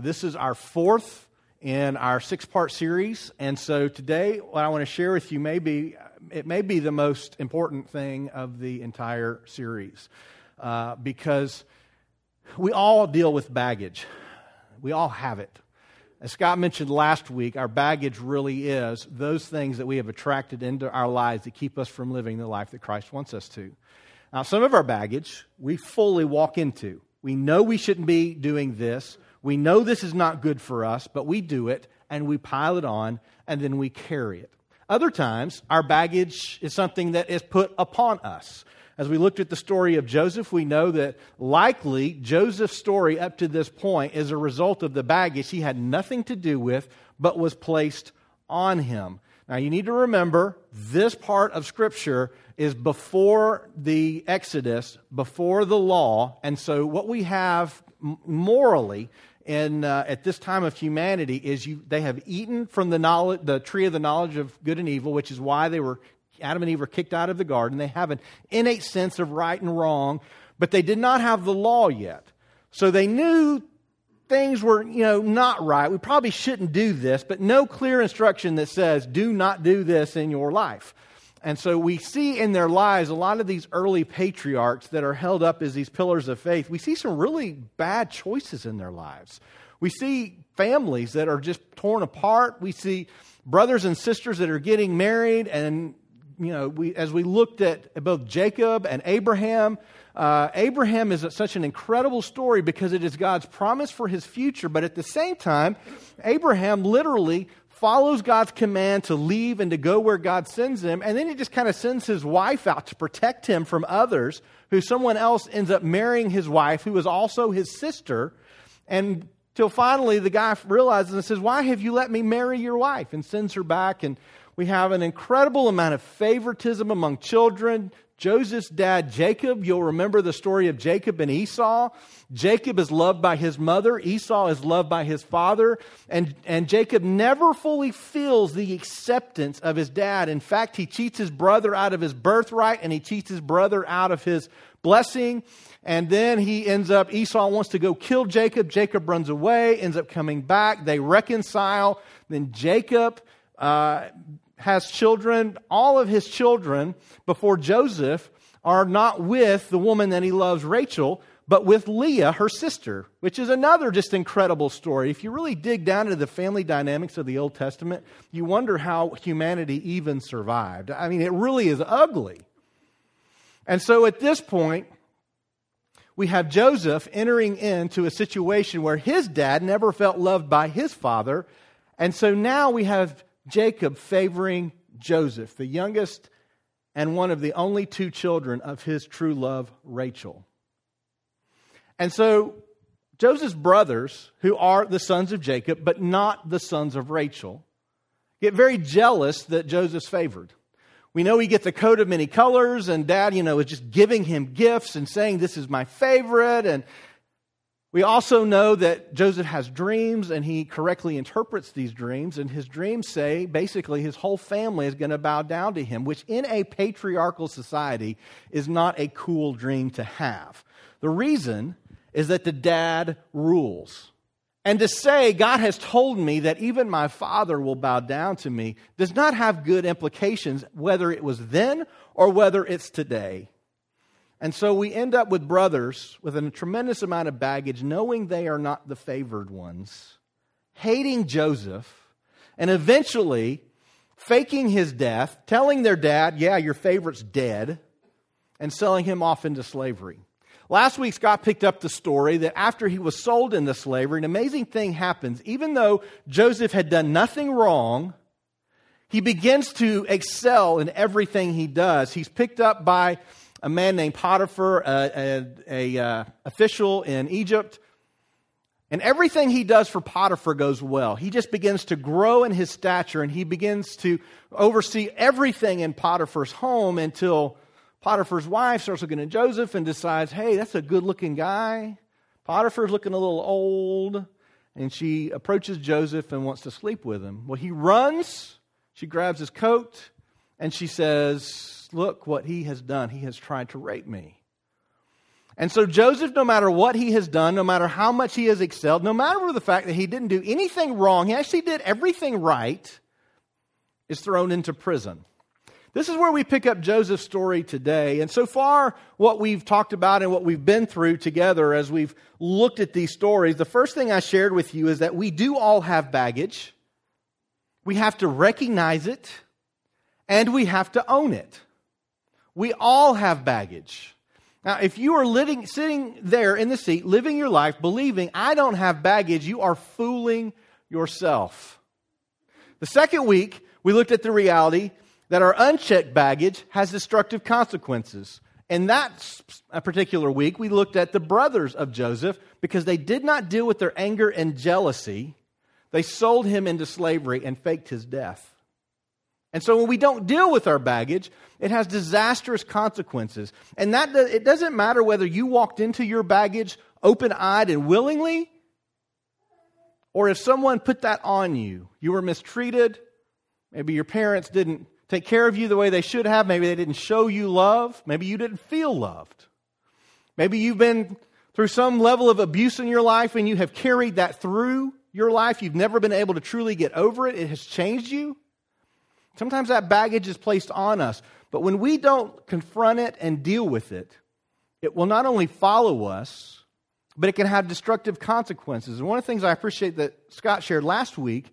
This is our fourth in our six-part series, and so today what I want to share with you may be the most important thing of the entire series, because we all deal with baggage. We all have it. As Scott mentioned last week, our baggage really is those things that we have attracted into our lives that keep us from living the life that Christ wants us to. Now, some of our baggage we fully walk into. We know we shouldn't be doing this. We know this is not good for us, but we do it, and we pile it on, and then we carry it. Other times, our baggage is something that is put upon us. As we looked at the story of Joseph, we know that likely Joseph's story up to this point is a result of the baggage he had nothing to do with, but was placed on him. Now, you need to remember, this part of Scripture is before the Exodus, before the law, and so what we have morally and at this time of humanity is they have eaten from the tree of the knowledge of good and evil, which is why Adam and Eve were kicked out of the garden. They have an innate sense of right and wrong, but they did not have the law yet. So they knew things were, not right. We probably shouldn't do this, but no clear instruction that says, do not do this in your life. And so we see in their lives a lot of these early patriarchs that are held up as these pillars of faith. We see some really bad choices in their lives. We see families that are just torn apart. We see brothers and sisters that are getting married and as we looked at both Jacob and Abraham, Abraham is such an incredible story because it is God's promise for his future. But at the same time, Abraham literally follows God's command to leave and to go where God sends him. And then he just kind of sends his wife out to protect him from others, who someone else ends up marrying his wife, who was also his sister. And till finally the guy realizes and says, why have you let me marry your wife? And sends her back. And we have an incredible amount of favoritism among children. Joseph's dad, Jacob, you'll remember the story of Jacob and Esau. Jacob is loved by his mother. Esau is loved by his father. And Jacob never fully feels the acceptance of his dad. In fact, he cheats his brother out of his birthright, and he cheats his brother out of his blessing. And then Esau wants to go kill Jacob. Jacob runs away, ends up coming back. They reconcile. Then Jacob has children. All of his children before Joseph are not with the woman that he loves, Rachel, but with Leah, her sister, which is another just incredible story. If you really dig down into the family dynamics of the Old Testament, you wonder how humanity even survived. I mean, it really is ugly. And so at this point, we have Joseph entering into a situation where his dad never felt loved by his father. And so now we have Jacob favoring Joseph, the youngest and one of the only two children of his true love, Rachel. And so Joseph's brothers, who are the sons of Jacob, but not the sons of Rachel, get very jealous that Joseph's favored. We know he gets a coat of many colors, and dad, is just giving him gifts and saying, this is my favorite. And we also know that Joseph has dreams, and he correctly interprets these dreams, and his dreams say basically his whole family is going to bow down to him, which in a patriarchal society is not a cool dream to have. The reason is that the dad rules. And to say, God has told me that even my father will bow down to me, does not have good implications, whether it was then or whether it's today. And so we end up with brothers with a tremendous amount of baggage, knowing they are not the favored ones, hating Joseph, and eventually faking his death, telling their dad, yeah, your favorite's dead, and selling him off into slavery. Last week, Scott picked up the story that after he was sold into slavery, an amazing thing happens. Even though Joseph had done nothing wrong, he begins to excel in everything he does. He's picked up by a man named Potiphar, official in Egypt. And everything he does for Potiphar goes well. He just begins to grow in his stature, and he begins to oversee everything in Potiphar's home until Potiphar's wife starts looking at Joseph and decides, hey, that's a good-looking guy. Potiphar's looking a little old, and she approaches Joseph and wants to sleep with him. Well, he runs, she grabs his coat, and she says, look what he has done. He has tried to rape me. And so Joseph, no matter what he has done, no matter how much he has excelled, no matter the fact that he didn't do anything wrong, he actually did everything right, is thrown into prison. This is where we pick up Joseph's story today. And so far, what we've talked about and what we've been through together as we've looked at these stories, the first thing I shared with you is that we do all have baggage. We have to recognize it, and we have to own it. We all have baggage. Now, if you are sitting there in the seat, living your life, believing, I don't have baggage, you are fooling yourself. The second week, we looked at the reality that our unchecked baggage has destructive consequences. And that particular week, we looked at the brothers of Joseph because they did not deal with their anger and jealousy. They sold him into slavery and faked his death. And so when we don't deal with our baggage, it has disastrous consequences. And that it doesn't matter whether you walked into your baggage open-eyed and willingly, or if someone put that on you. You were mistreated. Maybe your parents didn't take care of you the way they should have. Maybe they didn't show you love. Maybe you didn't feel loved. Maybe you've been through some level of abuse in your life and you have carried that through your life. You've never been able to truly get over it. It has changed you. Sometimes that baggage is placed on us. But when we don't confront it and deal with it, it will not only follow us, but it can have destructive consequences. And one of the things I appreciate that Scott shared last week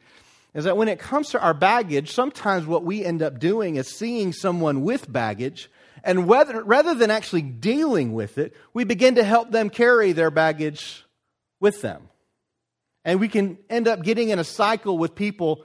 is that when it comes to our baggage, sometimes what we end up doing is seeing someone with baggage, and rather than actually dealing with it, we begin to help them carry their baggage with them. And we can end up getting in a cycle with people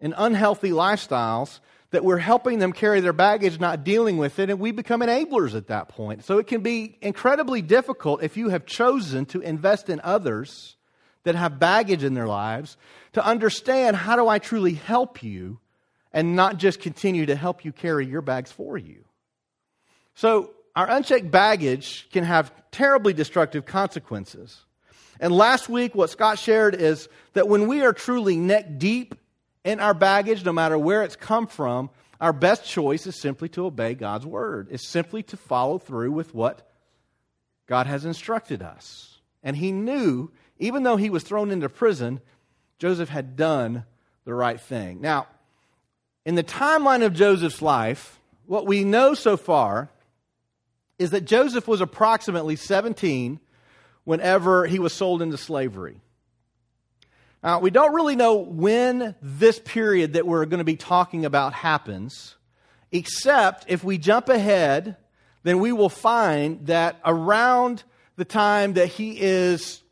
in unhealthy lifestyles that we're helping them carry their baggage, not dealing with it, and we become enablers at that point. So it can be incredibly difficult if you have chosen to invest in others that have baggage in their lives, to understand how do I truly help you and not just continue to help you carry your bags for you. So our unchecked baggage can have terribly destructive consequences. And last week, what Scott shared is that when we are truly neck deep in our baggage, no matter where it's come from, our best choice is simply to obey God's word. It's simply to follow through with what God has instructed us. And he knew, even though he was thrown into prison, Joseph had done the right thing. Now, in the timeline of Joseph's life, what we know so far is that Joseph was approximately 17 whenever he was sold into slavery. Now, we don't really know when this period that we're going to be talking about happens, except if we jump ahead, then we will find that around the time that he is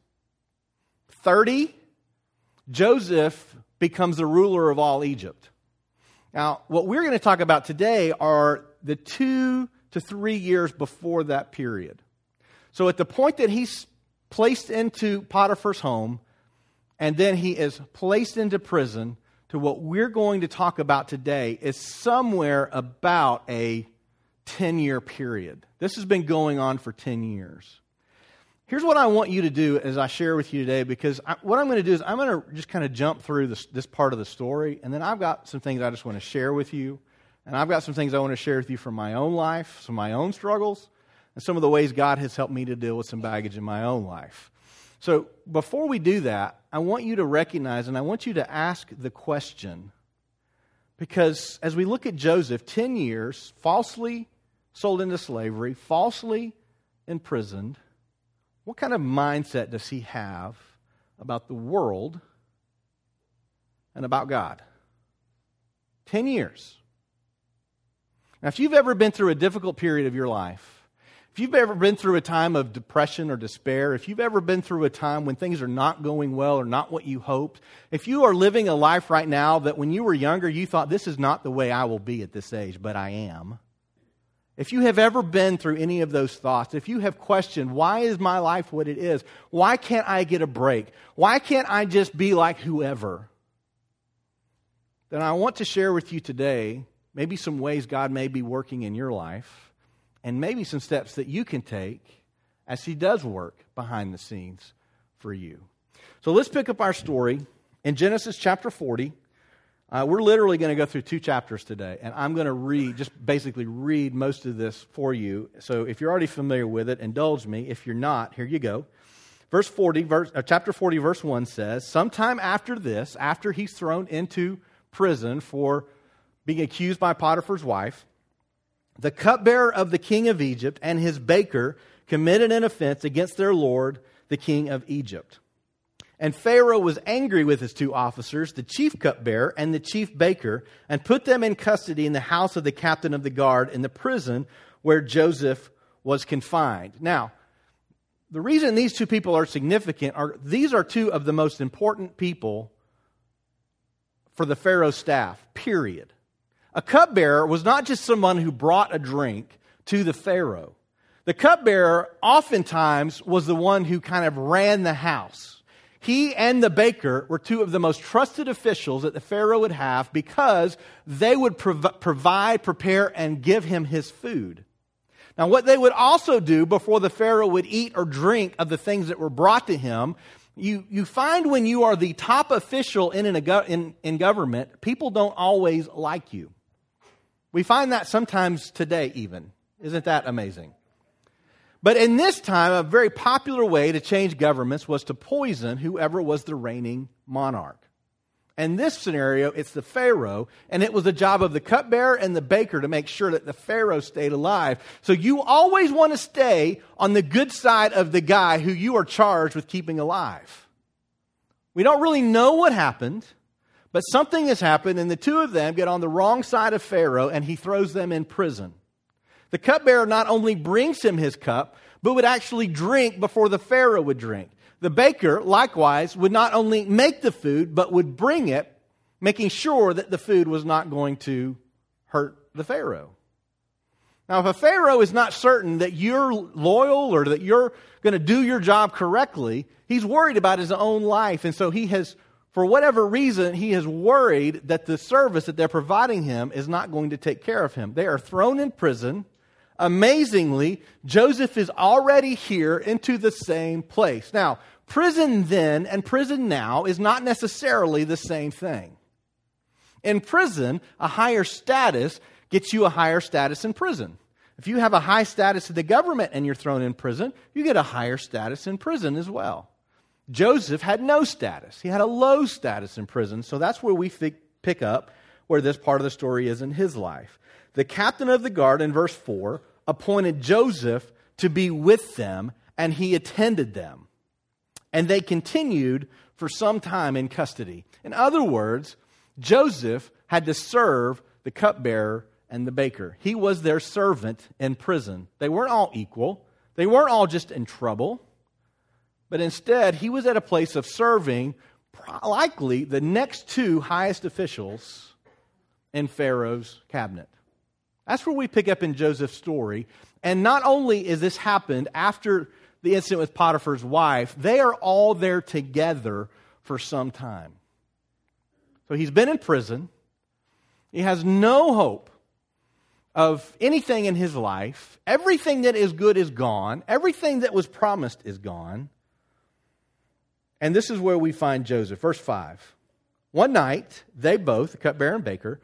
30, Joseph becomes the ruler of all Egypt. Now, what we're going to talk about today are the 2 to 3 years before that period. So at the point that he's placed into Potiphar's home, and then he is placed into prison, to what we're going to talk about today is somewhere about a 10-year period. This has been going on for 10 years. Here's what I want you to do as I share with you today, because what I'm going to do is I'm going to just kind of jump through this part of the story, and then I've got some things I just want to share with you, and I've got some things I want to share with you from my own life, some of my own struggles, and some of the ways God has helped me to deal with some baggage in my own life. So before we do that, I want you to recognize and I want you to ask the question, because as we look at Joseph, 10 years, falsely sold into slavery, falsely imprisoned, what kind of mindset does he have about the world and about God? 10 years. Now, if you've ever been through a difficult period of your life, if you've ever been through a time of depression or despair, if you've ever been through a time when things are not going well or not what you hoped, if you are living a life right now that when you were younger, you thought, this is not the way I will be at this age, but I am. If you have ever been through any of those thoughts, if you have questioned, why is my life what it is? Why can't I get a break? Why can't I just be like whoever? Then I want to share with you today maybe some ways God may be working in your life, and maybe some steps that you can take as he does work behind the scenes for you. So let's pick up our story in Genesis chapter 40. We're literally going to go through 2 chapters today, and I'm going to read most of this for you. So if you're already familiar with it, indulge me. If you're not, here you go. Chapter 40, verse 1 says, sometime after this, after he's thrown into prison for being accused by Potiphar's wife, the cupbearer of the king of Egypt and his baker committed an offense against their lord, the king of Egypt. And Pharaoh was angry with his 2 officers, the chief cupbearer and the chief baker, and put them in custody in the house of the captain of the guard in the prison where Joseph was confined. Now, the reason these 2 people are significant are these are 2 of the most important people for the Pharaoh's staff, period. A cupbearer was not just someone who brought a drink to the Pharaoh. The cupbearer oftentimes was the one who kind of ran the house. He and the baker were 2 of the most trusted officials that the Pharaoh would have because they would provide, prepare, and give him his food. Now, what they would also do before the Pharaoh would eat or drink of the things that were brought to him, you find when you are the top official in government, people don't always like you. We find that sometimes today even. Isn't that amazing? But in this time, a very popular way to change governments was to poison whoever was the reigning monarch. In this scenario, it's the Pharaoh, and it was the job of the cupbearer and the baker to make sure that the Pharaoh stayed alive. So you always want to stay on the good side of the guy who you are charged with keeping alive. We don't really know what happened, but something has happened, and the 2 of them get on the wrong side of Pharaoh, and he throws them in prison. The cupbearer not only brings him his cup, but would actually drink before the Pharaoh would drink. The baker, likewise, would not only make the food, but would bring it, making sure that the food was not going to hurt the Pharaoh. Now, if a Pharaoh is not certain that you're loyal or that you're going to do your job correctly, he's worried about his own life. And so he has, for whatever reason, he is worried that the service that they're providing him is not going to take care of him. They are thrown in prison. Amazingly, Joseph is already here into the same place. Now, prison then and prison now is not necessarily the same thing. In prison, a higher status gets you a higher status in prison. If you have a high status in the government and you're thrown in prison, you get a higher status in prison as well. Joseph had no status. He had a low status in prison. So that's where we pick up where this part of the story is in his life. The captain of the guard in verse 4 appointed Joseph to be with them, and he attended them. And they continued for some time in custody. In other words, Joseph had to serve the cupbearer and the baker. He was their servant in prison. They weren't all equal. They weren't all just in trouble. But instead, he was at a place of serving likely the next 2 highest officials in Pharaoh's cabinet. That's where we pick up in Joseph's story. And not only is this happened after the incident with Potiphar's wife, they are all there together for some time. So he's been in prison. He has no hope of anything in his life. Everything that is good is gone. Everything that was promised is gone. And this is where we find Joseph. Verse 5. One night, they both, the cupbearer and baker,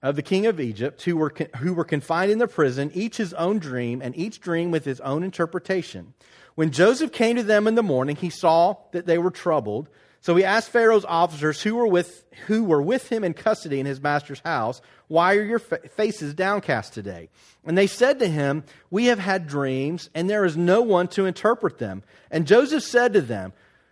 of the king of Egypt, who were confined in the prison, each his own dream, and each dream with his own interpretation. When Joseph came to them in the morning, he saw that they were troubled. So he asked Pharaoh's officers who were with him in custody in his master's house, "Why are your faces downcast today?" And they said to him, "We have had dreams, and there is no one to interpret them." And Joseph said to them,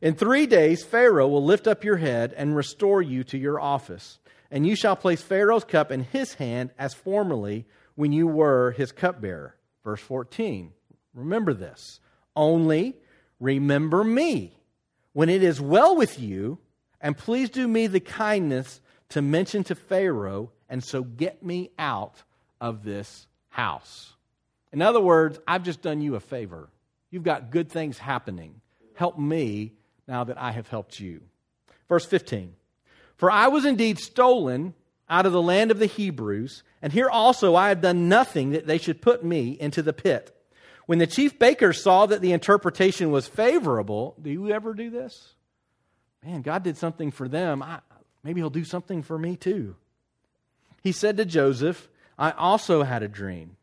In 3 days, Pharaoh will lift up your head and restore you to your office. And you shall place Pharaoh's cup in his hand as formerly when you were his cupbearer." Verse 14. Remember this. "Only remember me when it is well with you, and please do me the kindness to mention to Pharaoh, and so get me out of this house. In other words, I've just done you a favor. You've got good things happening. Help me now that I have helped you. Verse 15, for I was indeed stolen out of the land of the Hebrews, and here also I have done nothing that they should put me into the pit. When the chief baker saw that the interpretation was favorable, do you ever do this? Man, God did something for them. Maybe he'll do something for me too. He said to Joseph, I also had a dream.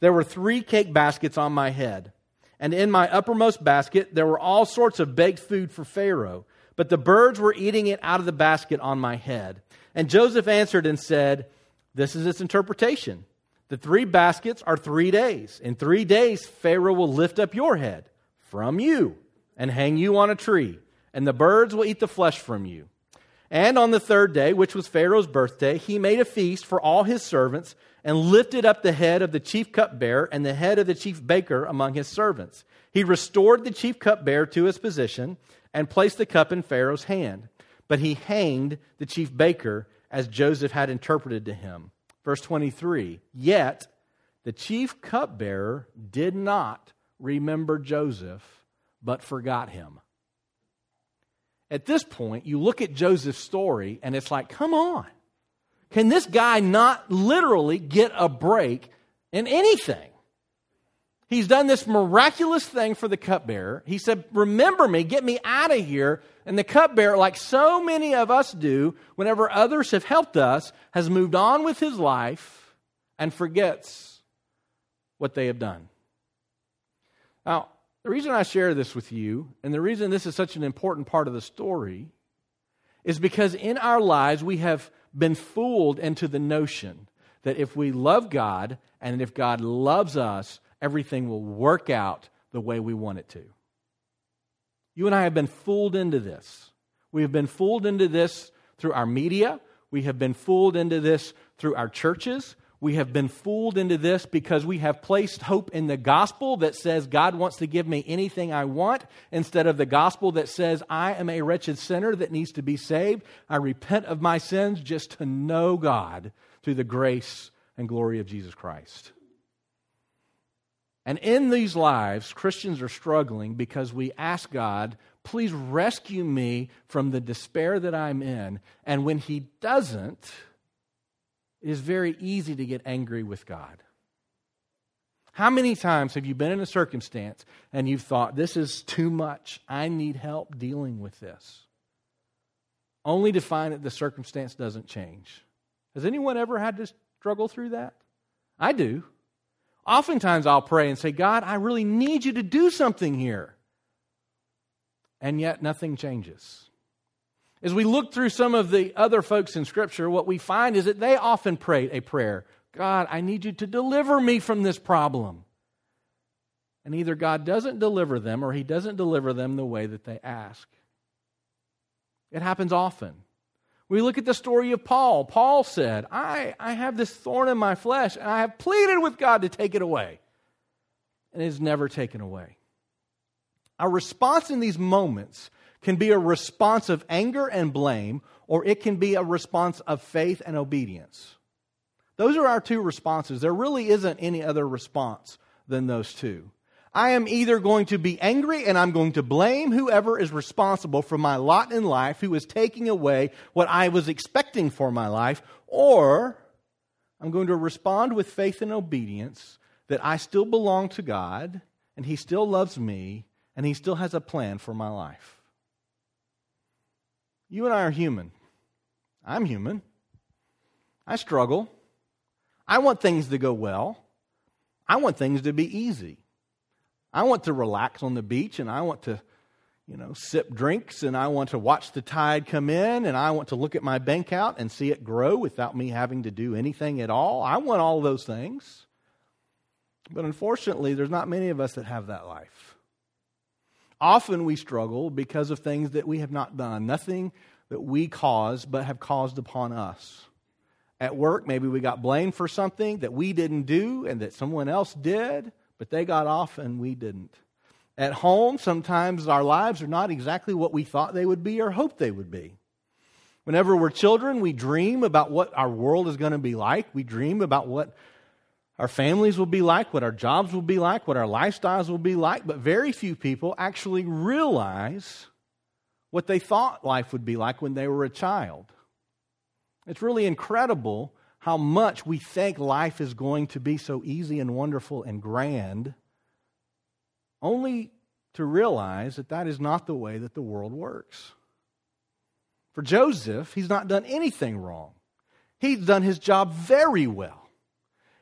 There were 3 cake baskets on my head, and in my uppermost basket there were all sorts of baked food for Pharaoh, but the birds were eating it out of the basket on my head. And Joseph answered and said, this is its interpretation. The 3 baskets are 3 days. In 3 days, Pharaoh will lift up your head from you and hang you on a tree, and the birds will eat the flesh from you. And on the 3rd day, which was Pharaoh's birthday, he made a feast for all his servants and lifted up the head of the chief cupbearer and the head of the chief baker among his servants. He restored the chief cupbearer to his position and placed the cup in Pharaoh's hand. But he hanged the chief baker as Joseph had interpreted to him. Verse 23, yet the chief cupbearer did not remember Joseph, but forgot him. At this point, you look at Joseph's story and it's like, come on. Can this guy not literally get a break in anything? He's done this miraculous thing for the cupbearer. He said, remember me, get me out of here. And the cupbearer, like so many of us do, whenever others have helped us, has moved on with his life and forgets what they have done. Now, the reason I share this with you, and the reason this is such an important part of the story, is because in our lives we have been fooled into the notion that if we love God and if God loves us, everything will work out the way we want it to. You and I have been fooled into this. We have been fooled into this through our media. We have been fooled into this through our churches. We have been fooled into this because we have placed hope in the gospel that says God wants to give me anything I want instead of the gospel that says I am a wretched sinner that needs to be saved. I repent of my sins just to know God through the grace and glory of Jesus Christ. And in these lives, Christians are struggling because we ask God, please rescue me from the despair that I'm in. And when he doesn't, it is very easy to get angry with God. How many times have you been in a circumstance and you've thought, this is too much, I need help dealing with this? Only to find that the circumstance doesn't change. Has anyone ever had to struggle through that? I do. Oftentimes I'll pray and say, God, I really need you to do something here. And yet nothing changes. As we look through some of the other folks in Scripture, what we find is that they often prayed a prayer, God, I need you to deliver me from this problem. And either God doesn't deliver them or he doesn't deliver them the way that they ask. It happens often. We look at the story of Paul. Paul said, I have this thorn in my flesh and I have pleaded with God to take it away. And it is never taken away. Our response in these moments can be a response of anger and blame, or it can be a response of faith and obedience. Those are our two responses. There really isn't any other response than those two. I am either going to be angry and I'm going to blame whoever is responsible for my lot in life, who is taking away what I was expecting for my life, or I'm going to respond with faith and obedience that I still belong to God and he still loves me and he still has a plan for my life. You and I are human. I'm human. I struggle. I want things to go well. I want things to be easy. I want to relax on the beach, and I want to, sip drinks, and I want to watch the tide come in, and I want to look at my bank account and see it grow without me having to do anything at all. I want all those things. But unfortunately, there's not many of us that have that life. Often we struggle because of things that we have not done, nothing that we caused but have caused upon us. At work, maybe we got blamed for something that we didn't do and that someone else did, but they got off and we didn't. At home, sometimes our lives are not exactly what we thought they would be or hoped they would be. Whenever we're children, we dream about what our world is going to be like. We dream about what our families will be like, what our jobs will be like, what our lifestyles will be like. But very few people actually realize what they thought life would be like when they were a child. It's really incredible how much we think life is going to be so easy and wonderful and grand, only to realize that that is not the way that the world works. For Joseph, he's not done anything wrong. He's done his job very well.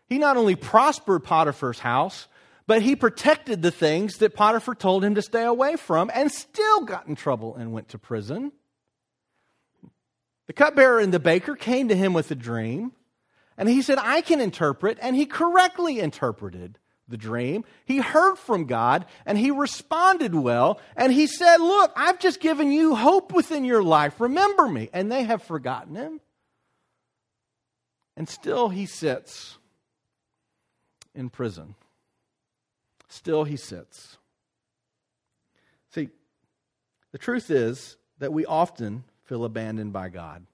He not only prospered Potiphar's house, but he protected the things that Potiphar told him to stay away from and still got in trouble and went to prison. The cupbearer and the baker came to him with a dream, and he said, "I can interpret," and he correctly interpreted the dream. He heard from God, and he responded well, and he said, "Look, I've just given you hope within your life. Remember me." And they have forgotten him. And still he sits in prison. Still he sits. See, the truth is that we often feel abandoned by God.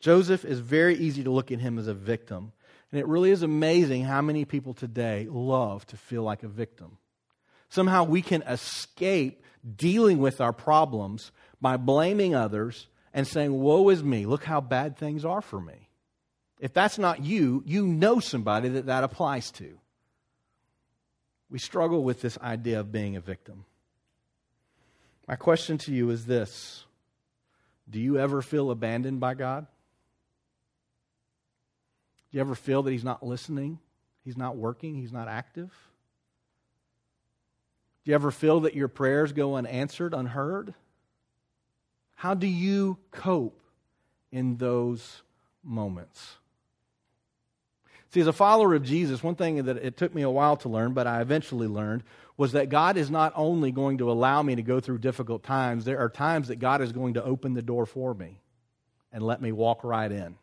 Joseph is very easy to look at him as a victim. And it really is amazing how many people today love to feel like a victim. Somehow we can escape dealing with our problems by blaming others and saying, "Woe is me, look how bad things are for me." If that's not you, you know somebody that applies to. We struggle with this idea of being a victim. My question to you is this: do you ever feel abandoned by God? Do you ever feel that He's not listening? He's not working? He's not active? Do you ever feel that your prayers go unanswered, unheard? How do you cope in those moments? See, as a follower of Jesus, one thing that it took me a while to learn, but I eventually learned, was that God is not only going to allow me to go through difficult times, there are times that God is going to open the door for me and let me walk right in.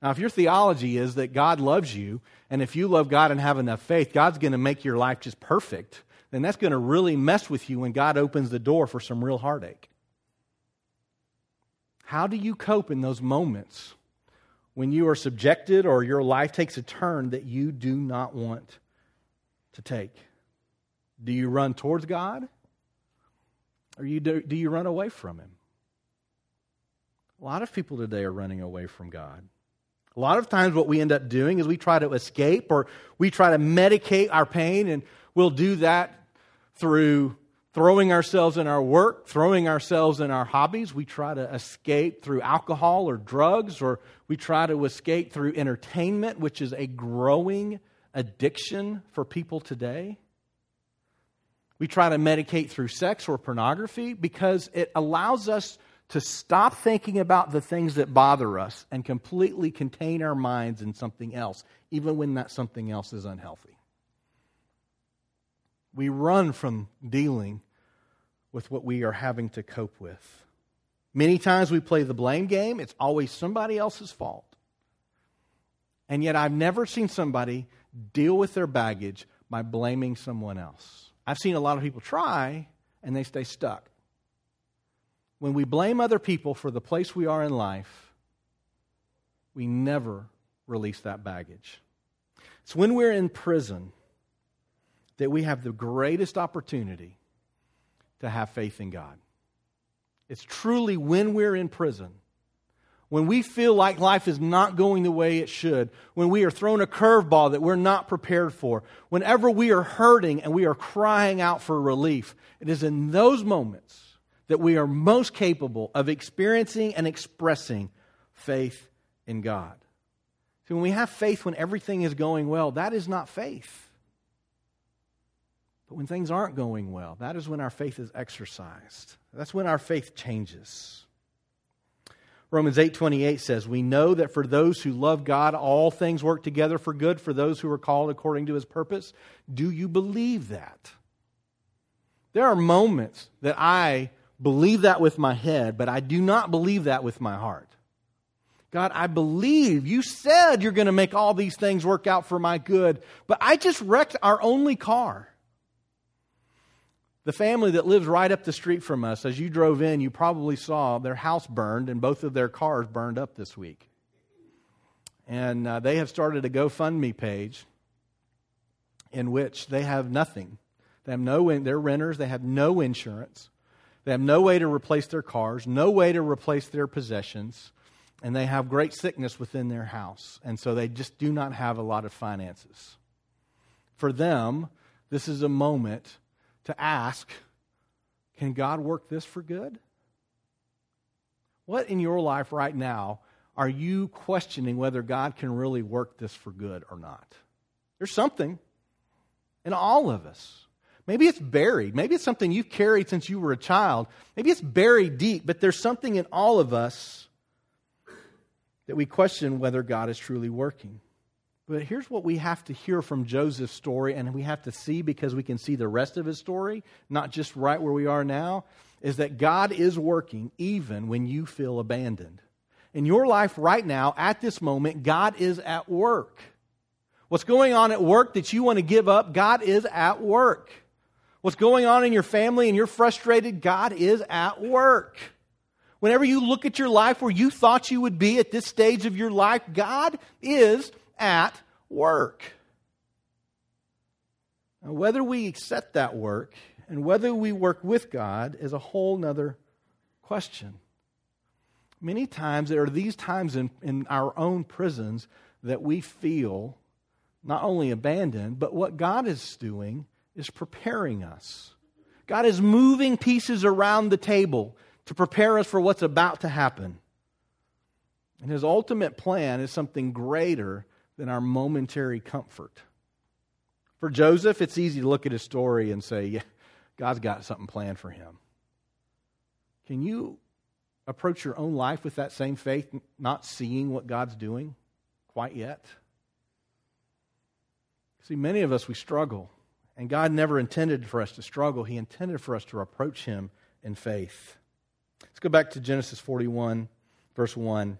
Now, if your theology is that God loves you, and if you love God and have enough faith, God's going to make your life just perfect, then that's going to really mess with you when God opens the door for some real heartache. How do you cope in those moments when you are subjected or your life takes a turn that you do not want to take? Do you run towards God, or do you run away from Him? A lot of people today are running away from God. A lot of times what we end up doing is we try to escape or we try to medicate our pain, and we'll do that through throwing ourselves in our work, throwing ourselves in our hobbies. We try to escape through alcohol or drugs, or we try to escape through entertainment, which is a growing addiction for people today. We try to medicate through sex or pornography because it allows us to stop thinking about the things that bother us and completely contain our minds in something else, even when that something else is unhealthy. We run from dealing with what we are having to cope with. Many times we play the blame game. It's always somebody else's fault. And yet I've never seen somebody deal with their baggage by blaming someone else. I've seen a lot of people try, and they stay stuck. When we blame other people for the place we are in life, we never release that baggage. It's when we're in prison that we have the greatest opportunity to have faith in God. It's truly when we're in prison, when we feel like life is not going the way it should, when we are thrown a curveball that we're not prepared for, whenever we are hurting and we are crying out for relief, it is in those moments that we are most capable of experiencing and expressing faith in God. So when we have faith when everything is going well, that is not faith. But when things aren't going well, that is when our faith is exercised. That's when our faith changes. Romans 8:28 says, "We know that for those who love God, all things work together for good, for those who are called according to His purpose." Do you believe that? There are moments that I believe that with my head, but I do not believe that with my heart. God, I believe you said you're going to make all these things work out for my good, but I just wrecked our only car. The family that lives right up the street from us, as you drove in, you probably saw their house burned and both of their cars burned up this week. And they have started a GoFundMe page in which they have nothing. They have no, they're renters, they have no insurance. They have no way to replace their cars, no way to replace their possessions, and they have great sickness within their house. And so they just do not have a lot of finances. For them, this is a moment to ask, can God work this for good? What in your life right now are you questioning whether God can really work this for good or not? There's something in all of us. Maybe it's buried. Maybe it's something you've carried since you were a child. Maybe it's buried deep, but there's something in all of us that we question whether God is truly working. But here's what we have to hear from Joseph's story, and we have to see, because we can see the rest of his story, not just right where we are now, is that God is working even when you feel abandoned. In your life right now, at this moment, God is at work. What's going on at work that you want to give up, God is at work. What's going on in your family and you're frustrated, God is at work. Whenever you look at your life where you thought you would be at this stage of your life, God is at work. Now, whether we accept that work and whether we work with God is a whole nother question. Many times there are these times in our own prisons that we feel not only abandoned, but what God is doing is preparing us. God is moving pieces around the table to prepare us for what's about to happen. And his ultimate plan is something greater than our momentary comfort. For Joseph, it's easy to look at his story and say, yeah, God's got something planned for him. Can you approach your own life with that same faith, not seeing what God's doing quite yet? See, many of us, we struggle. And God never intended for us to struggle. He intended for us to approach him in faith. Let's go back to Genesis 41, verse 1.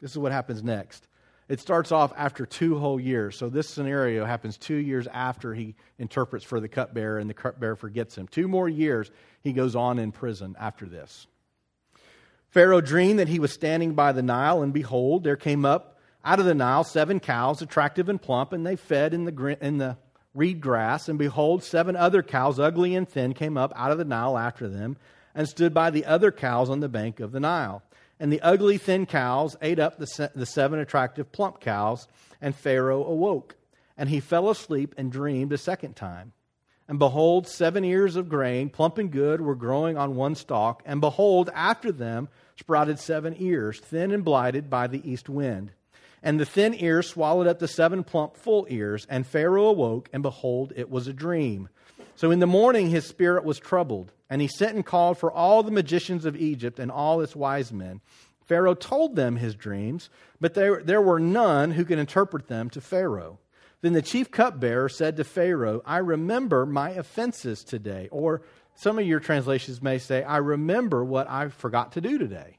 This is what happens next. It starts off after 2 whole years. So this scenario happens 2 years after he interprets for the cupbearer, and the cupbearer forgets him. 2 more years he goes on in prison after this. Pharaoh dreamed that he was standing by the Nile, and behold, there came up out of the Nile 7 cows, attractive and plump, and they fed in the reed grass. And behold, 7 other cows, ugly and thin, came up out of the Nile after them and stood by the other cows on the bank of the Nile. And the ugly, thin cows ate up the 7 attractive, plump cows, and Pharaoh awoke. And he fell asleep and dreamed a 2nd time. And behold, 7 ears of grain, plump and good, were growing on one stalk. And behold, after them sprouted 7 ears, thin and blighted by the east wind. And the thin ears swallowed up the 7 plump, full ears. And Pharaoh awoke, and behold, it was a dream. So in the morning his spirit was troubled, and he sent and called for all the magicians of Egypt and all its wise men. Pharaoh told them his dreams, but there were none who could interpret them to Pharaoh. Then the chief cupbearer said to Pharaoh, I remember my offenses today. Or some of your translations may say, I remember what I forgot to do today.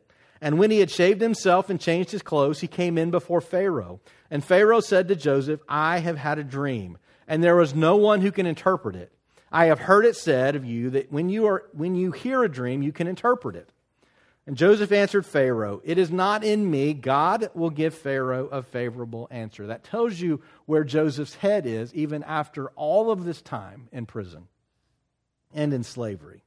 And when he had shaved himself and changed his clothes, he came in before Pharaoh. And Pharaoh said to Joseph, I have had a dream, and there is no one who can interpret it. I have heard it said of you that when you hear a dream, you can interpret it. And Joseph answered Pharaoh, it is not in me. God will give Pharaoh a favorable answer. That tells you where Joseph's head is, even after all of this time in prison and in slavery.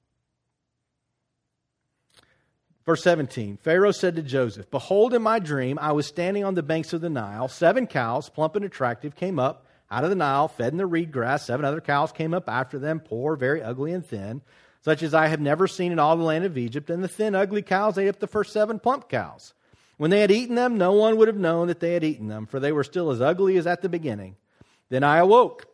Verse 17, Pharaoh said to Joseph, behold, in my dream, I was standing on the banks of the Nile. 7 cows, plump and attractive, came up out of the Nile, fed in the reed grass. 7 other cows came up after them, poor, very ugly and thin, such as I have never seen in all the land of Egypt. And the thin, ugly cows ate up the first 7 plump cows. When they had eaten them, no one would have known that they had eaten them, for they were still as ugly as at the beginning. Then I awoke.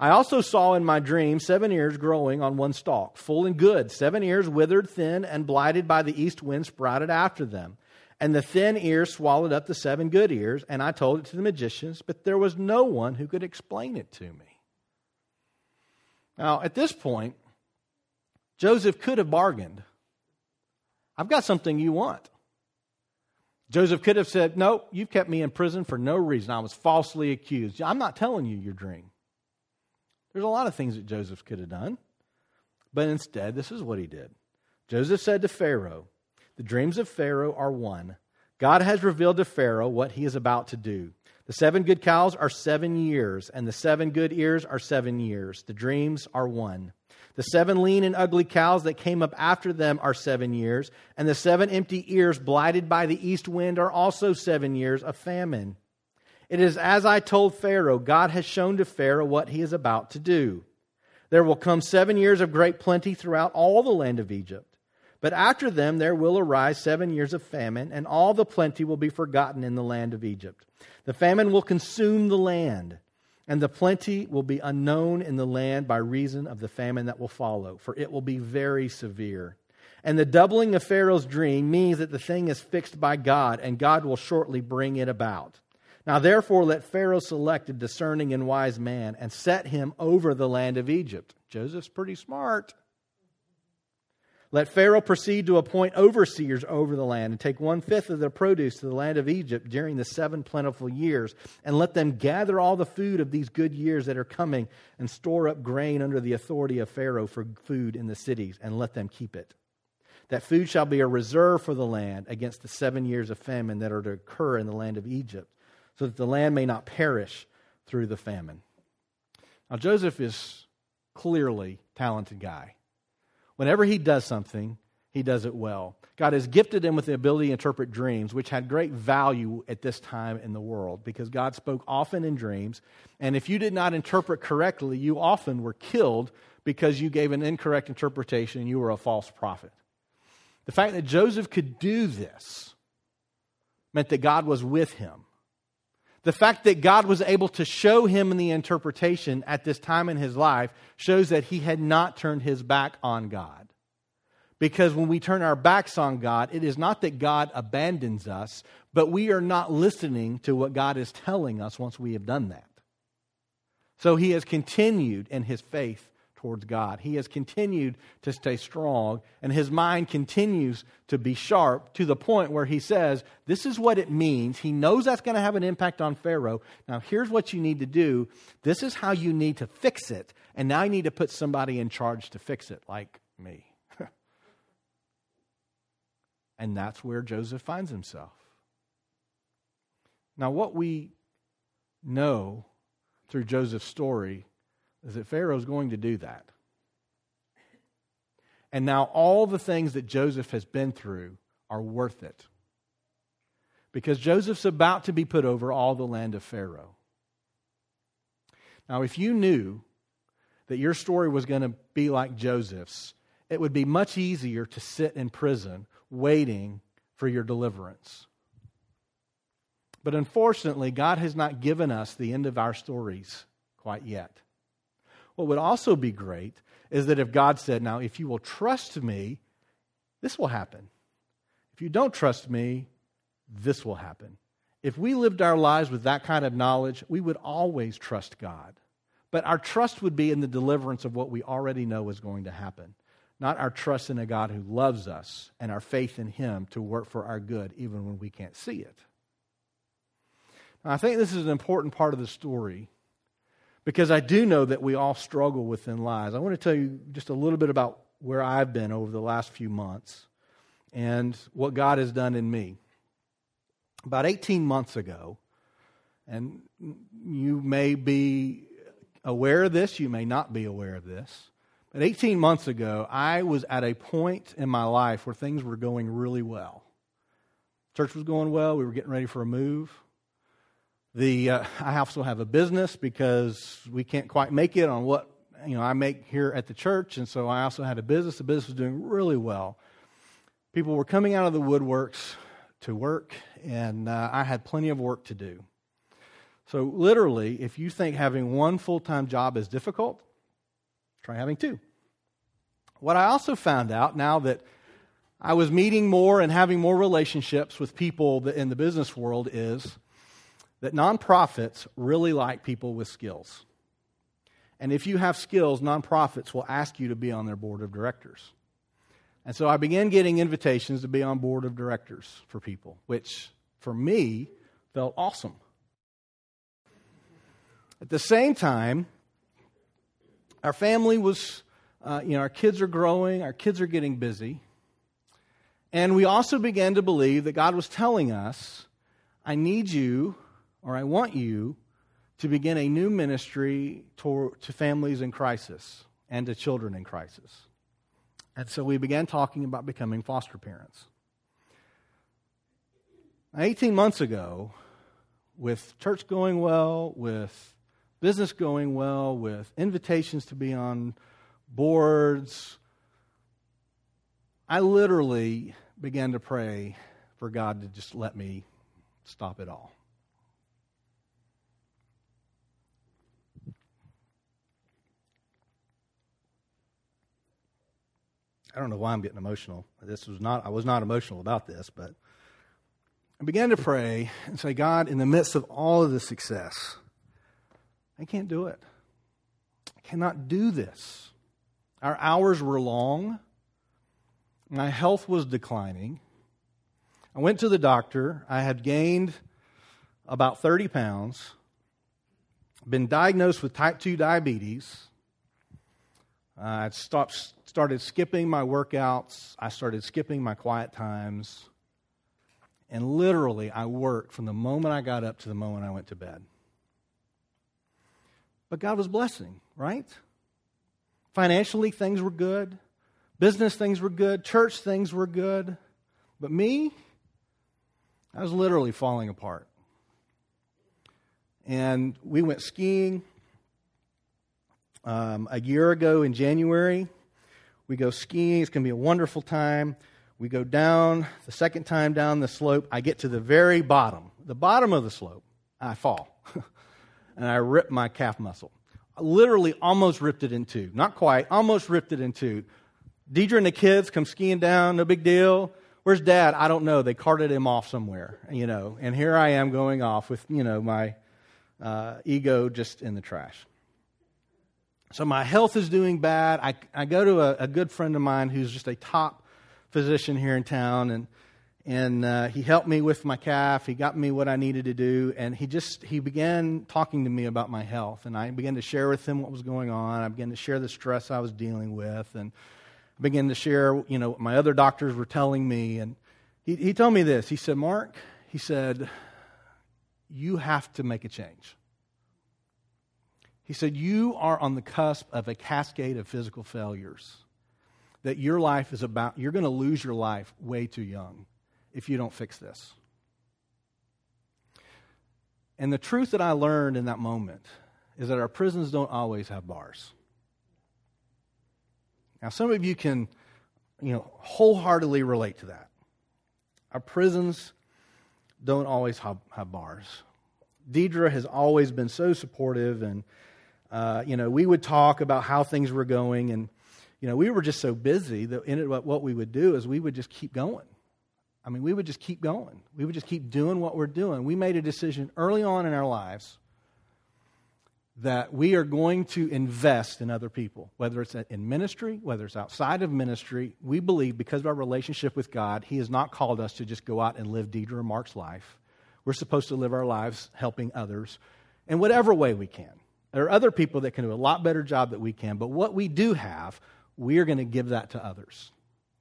I also saw in my dream 7 ears growing on one stalk, full and good. 7 ears withered, thin, and blighted by the east wind sprouted after them. And the thin ears swallowed up the 7 good ears, and I told it to the magicians, but there was no one who could explain it to me. Now, at this point, Joseph could have bargained. I've got something you want. Joseph could have said, no, you've kept me in prison for no reason. I was falsely accused. I'm not telling you your dream. There's a lot of things that Joseph could have done. But instead, this is what he did. Joseph said to Pharaoh, the dreams of Pharaoh are one. God has revealed to Pharaoh what he is about to do. The 7 good cows are 7 years, and the 7 good ears are 7 years. The dreams are one. The 7 lean and ugly cows that came up after them are 7 years, and the 7 empty ears blighted by the east wind are also 7 years of famine. It is as I told Pharaoh, God has shown to Pharaoh what he is about to do. There will come 7 years of great plenty throughout all the land of Egypt. But after them there will arise 7 years of famine, and all the plenty will be forgotten in the land of Egypt. The famine will consume the land, and the plenty will be unknown in the land by reason of the famine that will follow, for it will be very severe. And the doubling of Pharaoh's dream means that the thing is fixed by God, and God will shortly bring it about. Now therefore let Pharaoh select a discerning and wise man, and set him over the land of Egypt. Joseph's pretty smart. Let Pharaoh proceed to appoint overseers over the land, and take 1/5 of their produce to the land of Egypt during the 7 plentiful years, and let them gather all the food of these good years that are coming, and store up grain under the authority of Pharaoh for food in the cities, and let them keep it. That food shall be a reserve for the land against the 7 years of famine that are to occur in the land of Egypt, so that the land may not perish through the famine. Now Joseph is clearly a talented guy. Whenever he does something, he does it well. God has gifted him with the ability to interpret dreams, which had great value at this time in the world because God spoke often in dreams. And if you did not interpret correctly, you often were killed because you gave an incorrect interpretation and you were a false prophet. The fact that Joseph could do this meant that God was with him. The fact that God was able to show him in the interpretation at this time in his life shows that he had not turned his back on God. Because when we turn our backs on God, it is not that God abandons us, but we are not listening to what God is telling us once we have done that. So he has continued in his faith towards God. He has continued to stay strong, and his mind continues to be sharp to the point where he says, this is what it means. He knows that's going to have an impact on Pharaoh. Now, here's what you need to do. This is how you need to fix it. And now you need to put somebody in charge to fix it, like me. And that's where Joseph finds himself. Now, what we know through Joseph's story is that Pharaoh's going to do that. And now all the things that Joseph has been through are worth it. Because Joseph's about to be put over all the land of Pharaoh. Now, if you knew that your story was going to be like Joseph's, it would be much easier to sit in prison waiting for your deliverance. But unfortunately, God has not given us the end of our stories quite yet. What would also be great is that if God said, now, if you will trust me, this will happen. If you don't trust me, this will happen. If we lived our lives with that kind of knowledge, we would always trust God. But our trust would be in the deliverance of what we already know is going to happen, not our trust in a God who loves us and our faith in him to work for our good, even when we can't see it. Now, I think this is an important part of the story, because I do know that we all struggle within lies. I want to tell you just a little bit about where I've been over the last few months and what God has done in me. About 18 months ago, and you may be aware of this, you may not be aware of this, but 18 months ago, I was at a point in my life where things were going really well. Church was going well. We were getting ready for a move. I also have a business because we can't quite make it on what I make here at the church, and so I also had a business. The business was doing really well. People were coming out of the woodworks to work, and I had plenty of work to do. So literally, if you think having one full-time job is difficult, try having two. What I also found out now that I was meeting more and having more relationships with people in the business world is that nonprofits really like people with skills. And if you have skills, nonprofits will ask you to be on their board of directors. And so I began getting invitations to be on board of directors for people, which for me felt awesome. At the same time, our family was, our kids are growing, our kids are getting busy. And we also began to believe that God was telling us, I need you, or I want you, to begin a new ministry to families in crisis and to children in crisis. And so we began talking about becoming foster parents. 18 months ago, with church going well, with business going well, with invitations to be on boards, I literally began to pray for God to just let me stop it all. I don't know why I'm getting emotional. I was not emotional about this, but I began to pray and say, God, in the midst of all of the success, I can't do it. I cannot do this. Our hours were long. My health was declining. I went to the doctor. I had gained about 30 pounds, been diagnosed with type 2 diabetes. I started skipping my workouts. I started skipping my quiet times. And literally, I worked from the moment I got up to the moment I went to bed. But God was blessing, right? Financially, things were good. Business things were good, church things were good, but me, I was literally falling apart. And we went skiing a year ago in January. We go skiing, it's going to be a wonderful time. We go down, the second time down the slope, I get to the very bottom of the slope, I fall, and I rip my calf muscle. I literally almost ripped it in two, not quite, almost ripped it in two. Deidre and the kids come skiing down, no big deal. Where's Dad? I don't know. They carted him off somewhere, And here I am going off with, my ego just in the trash. So my health is doing bad. I go to a good friend of mine who's just a top physician here in town, and he helped me with my calf. He got me what I needed to do, and he began talking to me about my health, and I began to share with him what was going on. I began to share the stress I was dealing with, and began to share, what my other doctors were telling me. And he told me this. He said, Mark, you have to make a change. He said, you are on the cusp of a cascade of physical failures that your life is about. You're going to lose your life way too young if you don't fix this. And the truth that I learned in that moment is that our prisons don't always have bars. Now, some of you can, wholeheartedly relate to that. Our prisons don't always have bars. Deidre has always been so supportive, and, we would talk about how things were going, and, we were just so busy that what we would do is we would just keep going. We would just keep going. We would just keep doing what we're doing. We made a decision early on in our lives that we are going to invest in other people, whether it's in ministry, whether it's outside of ministry. We believe because of our relationship with God, He has not called us to just go out and live Deidre or Mark's life. We're supposed to live our lives helping others in whatever way we can. There are other people that can do a lot better job than we can, but what we do have, we are going to give that to others.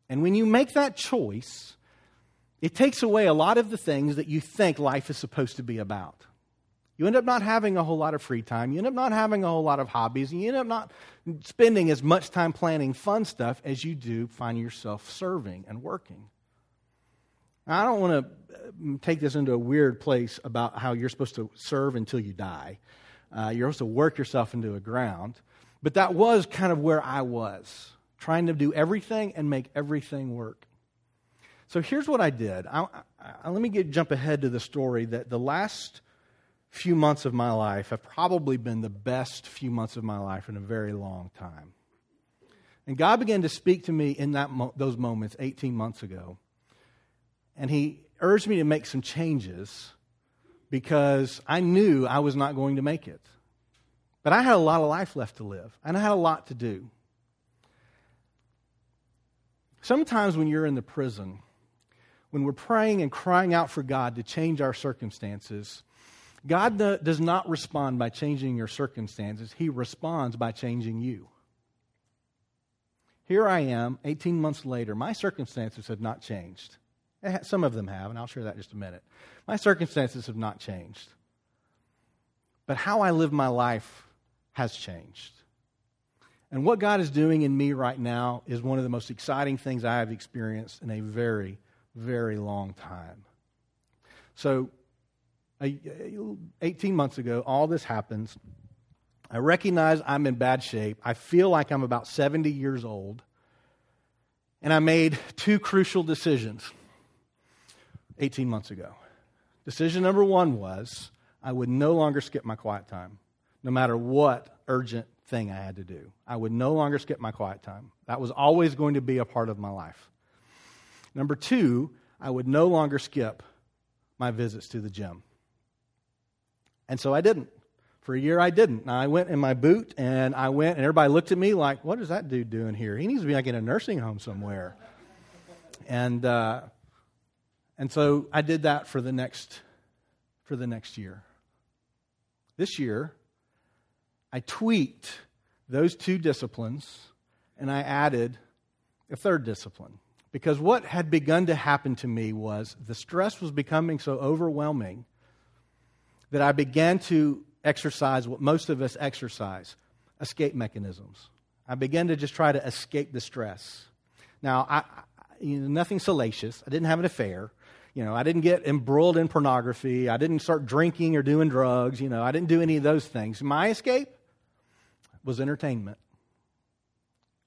And when you make that choice, it takes away a lot of the things that you think life is supposed to be about. You end up not having a whole lot of free time. You end up not having a whole lot of hobbies. And you end up not spending as much time planning fun stuff as you do find yourself serving and working. Now, I don't want to take this into a weird place about how you're supposed to serve until you die. You're supposed to work yourself into a ground. But that was kind of where I was, trying to do everything and make everything work. So here's what I did. Let me jump ahead to the story that the last few months of my life have probably been the best few months of my life in a very long time. And God began to speak to me in those moments 18 months ago. And he urged me to make some changes because I knew I was not going to make it. But I had a lot of life left to live, and I had a lot to do. Sometimes when you're in the prison, when we're praying and crying out for God to change our circumstances, God does not respond by changing your circumstances. He responds by changing you. Here I am, 18 months later. My circumstances have not changed. Some of them have, and I'll share that in just a minute. My circumstances have not changed. But how I live my life has changed. And what God is doing in me right now is one of the most exciting things I have experienced in a very, very long time. So, 18 months ago, all this happens. I recognize I'm in bad shape. I feel like I'm about 70 years old. And I made two crucial decisions 18 months ago. Decision number one was I would no longer skip my quiet time, no matter what urgent thing I had to do. I would no longer skip my quiet time. That was always going to be a part of my life. Number two, I would no longer skip my visits to the gym. And so I didn't. For a year, I didn't. Now, I went in my boot, and I went, and everybody looked at me like, what is that dude doing here? He needs to be like in a nursing home somewhere. And so I did that for the next year. This year, I tweaked those two disciplines, and I added a third discipline. Because what had begun to happen to me was the stress was becoming so overwhelming that I began to exercise what most of us exercise, escape mechanisms. I began to just try to escape the stress. Now, nothing salacious. I didn't have an affair. I didn't get embroiled in pornography. I didn't start drinking or doing drugs. I didn't do any of those things. My escape was entertainment.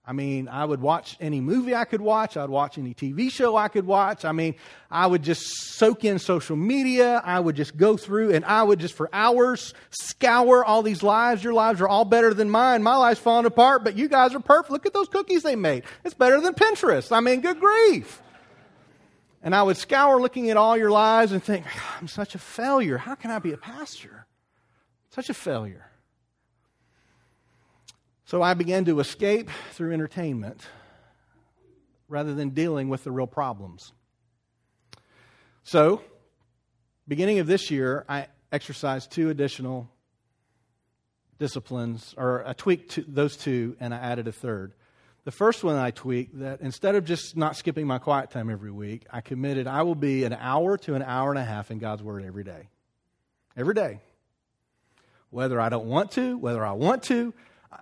I would watch any movie I could watch. I'd watch any TV show I could watch. I would just soak in social media. I would just go through and I would just for hours scour all these lives. Your lives are all better than mine. My life's falling apart, but you guys are perfect. Look at those cookies they made. It's better than Pinterest. Good grief. And I would scour looking at all your lives and think, I'm such a failure. How can I be a pastor? Such a failure. So I began to escape through entertainment rather than dealing with the real problems. So, beginning of this year, I exercised two additional disciplines, or I tweaked those two, and I added a third. The first one I tweaked, that instead of just not skipping my quiet time every week, I committed I will be an hour to an hour and a half in God's Word every day. Every day. Whether I don't want to, whether I want to,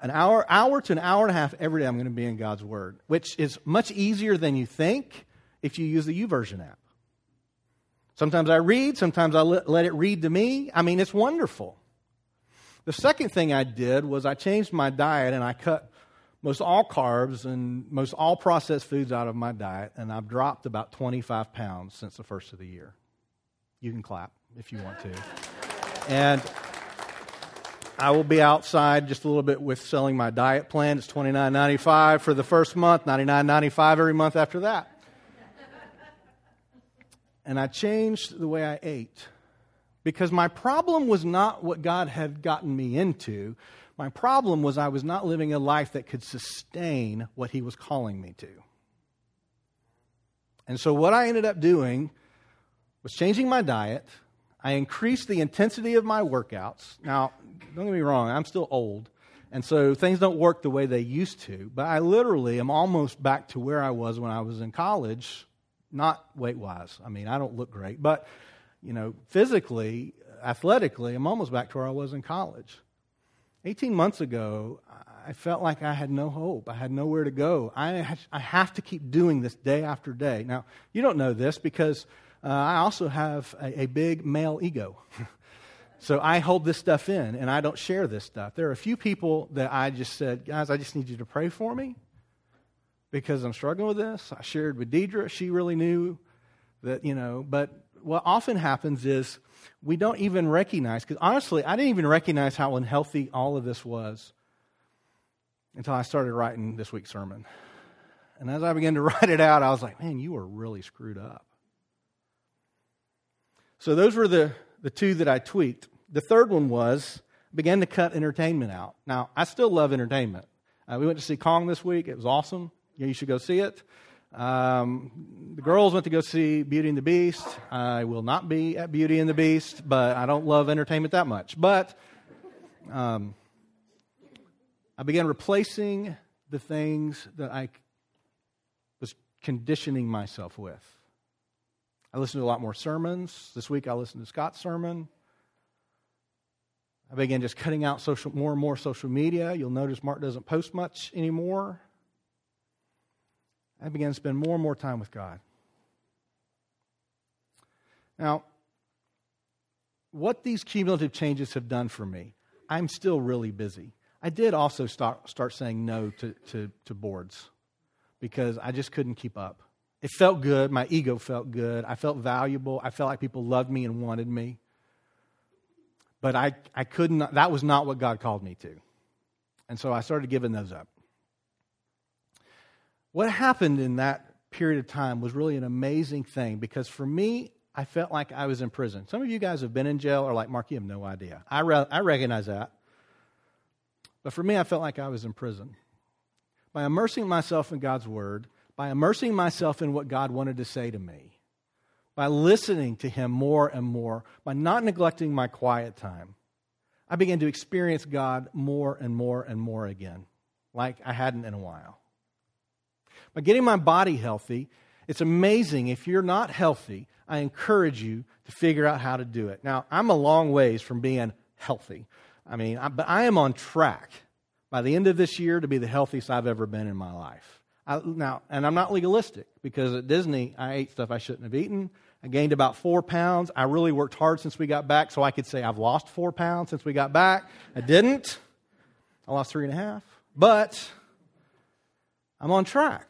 an hour to an hour and a half every day I'm going to be in God's Word, which is much easier than you think if you use the YouVersion app. Sometimes I read, sometimes I let it read to me. It's wonderful. The second thing I did was I changed my diet and I cut most all carbs and most all processed foods out of my diet, and I've dropped about 25 pounds since the first of the year. You can clap if you want to. And I will be outside just a little bit with selling my diet plan. It's $29.95 for the first month, $99.95 every month after that. And I changed the way I ate because my problem was not what God had gotten me into. My problem was I was not living a life that could sustain what He was calling me to. And so what I ended up doing was changing my diet. I increased the intensity of my workouts. Now, don't get me wrong, I'm still old, and so things don't work the way they used to, but I literally am almost back to where I was when I was in college, not weight-wise. I don't look great, but, physically, athletically, I'm almost back to where I was in college. 18 months ago, I felt like I had no hope. I had nowhere to go. I have to keep doing this day after day. Now, you don't know this because I also have a big male ego. So I hold this stuff in, and I don't share this stuff. There are a few people that I just said, guys, I just need you to pray for me because I'm struggling with this. I shared with Deidre. She really knew that, but what often happens is we don't even recognize, because honestly, I didn't even recognize how unhealthy all of this was until I started writing this week's sermon. And as I began to write it out, I was like, man, you are really screwed up. So those were the two that I tweaked. The third one was, began to cut entertainment out. Now, I still love entertainment. We went to see Kong this week. It was awesome. Yeah, you should go see it. The girls went to go see Beauty and the Beast. I will not be at Beauty and the Beast, but I don't love entertainment that much. But I began replacing the things that I was conditioning myself with. I listened to a lot more sermons. This week I listened to Scott's sermon. I began just cutting out more and more social media. You'll notice Mark doesn't post much anymore. I began to spend more and more time with God. Now, what these cumulative changes have done for me, I'm still really busy. I did also start saying no to boards because I just couldn't keep up. It felt good. My ego felt good. I felt valuable. I felt like people loved me and wanted me. But I could not, that was not what God called me to. And so I started giving those up. What happened in that period of time was really an amazing thing, because for me, I felt like I was in prison. Some of you guys have been in jail or like, Mark, you have no idea. I recognize that. But for me, I felt like I was in prison. By immersing myself in God's word, by immersing myself in what God wanted to say to me, by listening to him more and more, by not neglecting my quiet time, I began to experience God more and more and more again, like I hadn't in a while. By getting my body healthy, it's amazing. If you're not healthy, I encourage you to figure out how to do it. Now, I'm a long ways from being healthy. But I am on track by the end of this year to be the healthiest I've ever been in my life. And I'm not legalistic, because at Disney, I ate stuff I shouldn't have eaten. I gained about 4 pounds. I really worked hard since we got back, so I could say I've lost 4 pounds since we got back. I didn't. I lost 3.5. But I'm on track.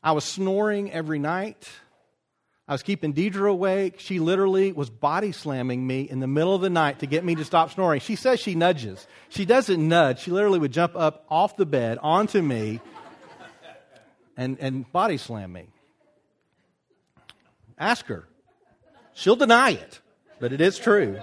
I was snoring every night. I was keeping Deidre awake. She literally was body slamming me in the middle of the night to get me to stop snoring. She says she nudges. She doesn't nudge. She literally would jump up off the bed onto me and body slam me. Ask her. She'll deny it, but it is true.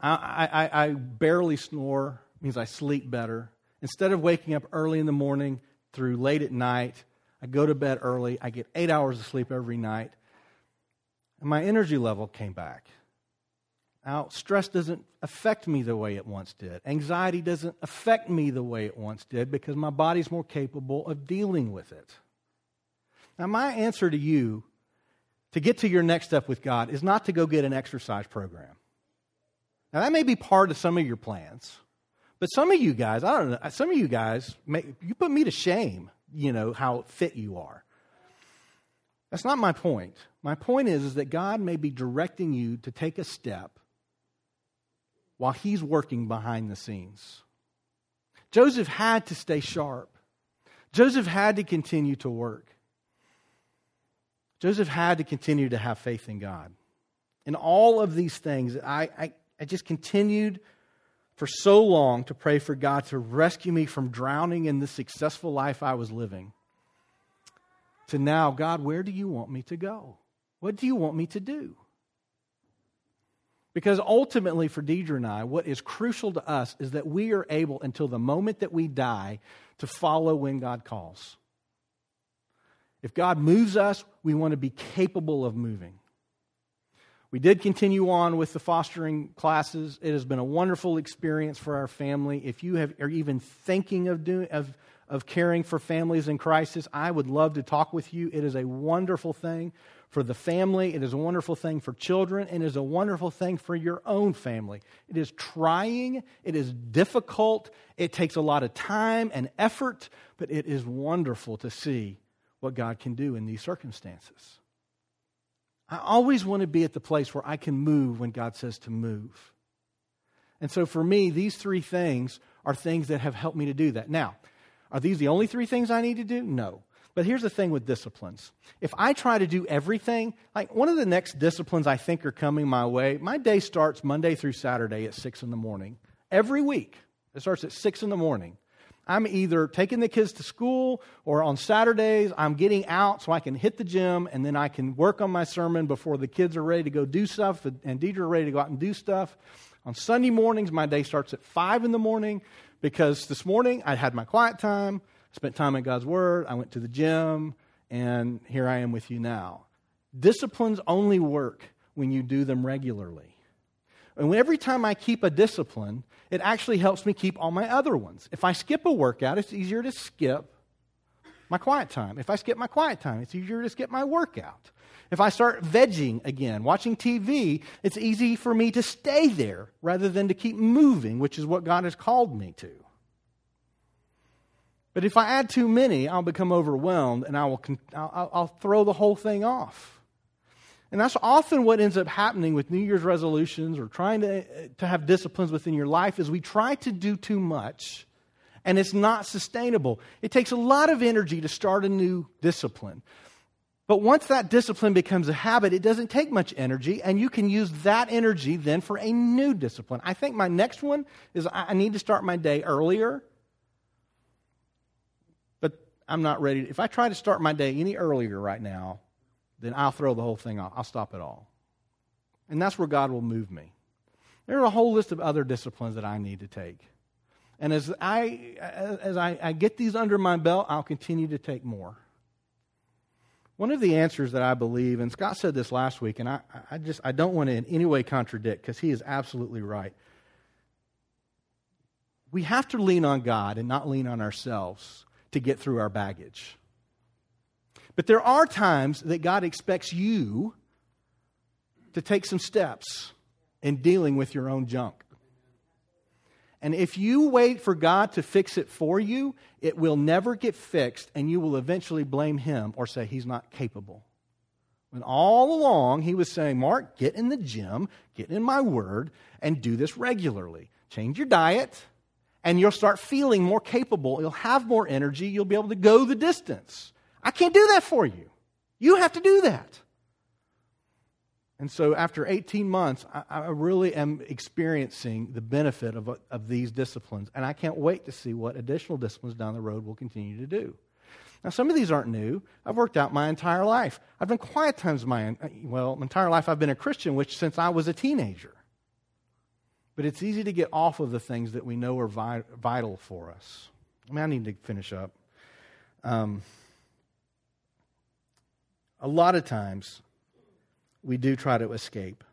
I barely snore. It means I sleep better. Instead of waking up early in the morning through late at night, I go to bed early. I get 8 hours of sleep every night. And my energy level came back. Now, stress doesn't affect me the way it once did. Anxiety doesn't affect me the way it once did, because my body's more capable of dealing with it. Now, my answer to you to get to your next step with God is not to go get an exercise program. Now, that may be part of some of your plans. But some of you guys, I don't know, some of you guys, you put me to shame, you know, how fit you are. That's not my point. My point is that God may be directing you to take a step while he's working behind the scenes. Joseph had to stay sharp. Joseph had to continue to work. Joseph had to continue to have faith in God. In all of these things, I just continued for so long to pray for God to rescue me from drowning in the successful life I was living. To now, God, where do you want me to go? What do you want me to do? Because ultimately for Deidre and I, what is crucial to us is that we are able, until the moment that we die, to follow when God calls. If God moves us, we want to be capable of moving. We did continue on with the fostering classes. It has been a wonderful experience for our family. If you are even thinking of caring for families in crisis, I would love to talk with you. It is a wonderful thing for the family. It is a wonderful thing for children. It is a wonderful thing for your own family. It is trying. It is difficult. It takes a lot of time and effort, but it is wonderful to see what God can do in these circumstances. I always want to be at the place where I can move when God says to move. And so for me, these three things are things that have helped me to do that. Now, are these the only three things I need to do? No. But here's the thing with disciplines. If I try to do everything, like one of the next disciplines I think are coming my way, my day starts Monday through Saturday at 6 in the morning. Every week, it starts at 6 in the morning. I'm either taking the kids to school or on Saturdays, I'm getting out so I can hit the gym and then I can work on my sermon before the kids are ready to go do stuff and Deidre are ready to go out and do stuff. On Sunday mornings, my day starts at 5 in the morning because this morning I had my quiet time, spent time in God's Word, I went to the gym, and here I am with you now. Disciplines only work when you do them regularly. And every time I keep a discipline, it actually helps me keep all my other ones. If I skip a workout, it's easier to skip my quiet time. If I skip my quiet time, it's easier to skip my workout. If I start vegging again, watching TV, it's easy for me to stay there rather than to keep moving, which is what God has called me to. But if I add too many, I'll become overwhelmed and I'll throw the whole thing off. And that's often what ends up happening with New Year's resolutions or trying to have disciplines within your life is we try to do too much and it's not sustainable. It takes a lot of energy to start a new discipline. But once that discipline becomes a habit, it doesn't take much energy, and you can use that energy then for a new discipline. I think my next one is I need to start my day earlier. I'm not ready. If I try to start my day any earlier right now, then I'll throw the whole thing off. I'll stop it all. And that's where God will move me. There are a whole list of other disciplines that I need to take. And as I get these under my belt, I'll continue to take more. One of the answers that I believe, and Scott said this last week, and I don't want to in any way contradict because he is absolutely right. We have to lean on God and not lean on ourselves to get through our baggage. But there are times that God expects you to take some steps in dealing with your own junk. And if you wait for God to fix it for you, it will never get fixed, and you will eventually blame Him or say He's not capable. When all along He was saying, Mark, get in the gym, get in my Word, and do this regularly. Change your diet, and you'll start feeling more capable. You'll have more energy. You'll be able to go the distance. I can't do that for you. You have to do that. And so after 18 months, I really am experiencing the benefit of these disciplines. And I can't wait to see what additional disciplines down the road will continue to do. Now, some of these aren't new. I've worked out my entire life. I've done quiet times my entire life. I've been a Christian, which since I was a teenager. But it's easy to get off of the things that we know are vital for us. I need to finish up. A lot of times, we do try to escape.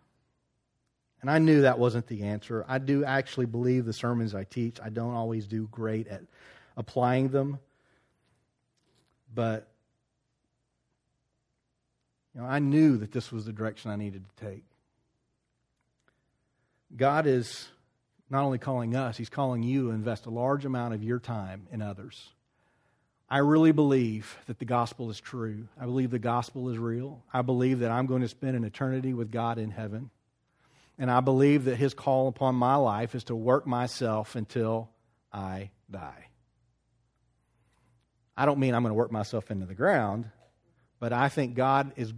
And I knew that wasn't the answer. I do actually believe the sermons I teach, I don't always do great at applying them. But I knew that this was the direction I needed to take. God is not only calling us, He's calling you to invest a large amount of your time in others. I really believe that the gospel is true. I believe the gospel is real. I believe that I'm going to spend an eternity with God in heaven. And I believe that His call upon my life is to work myself until I die. I don't mean I'm going to work myself into the ground, but I think God is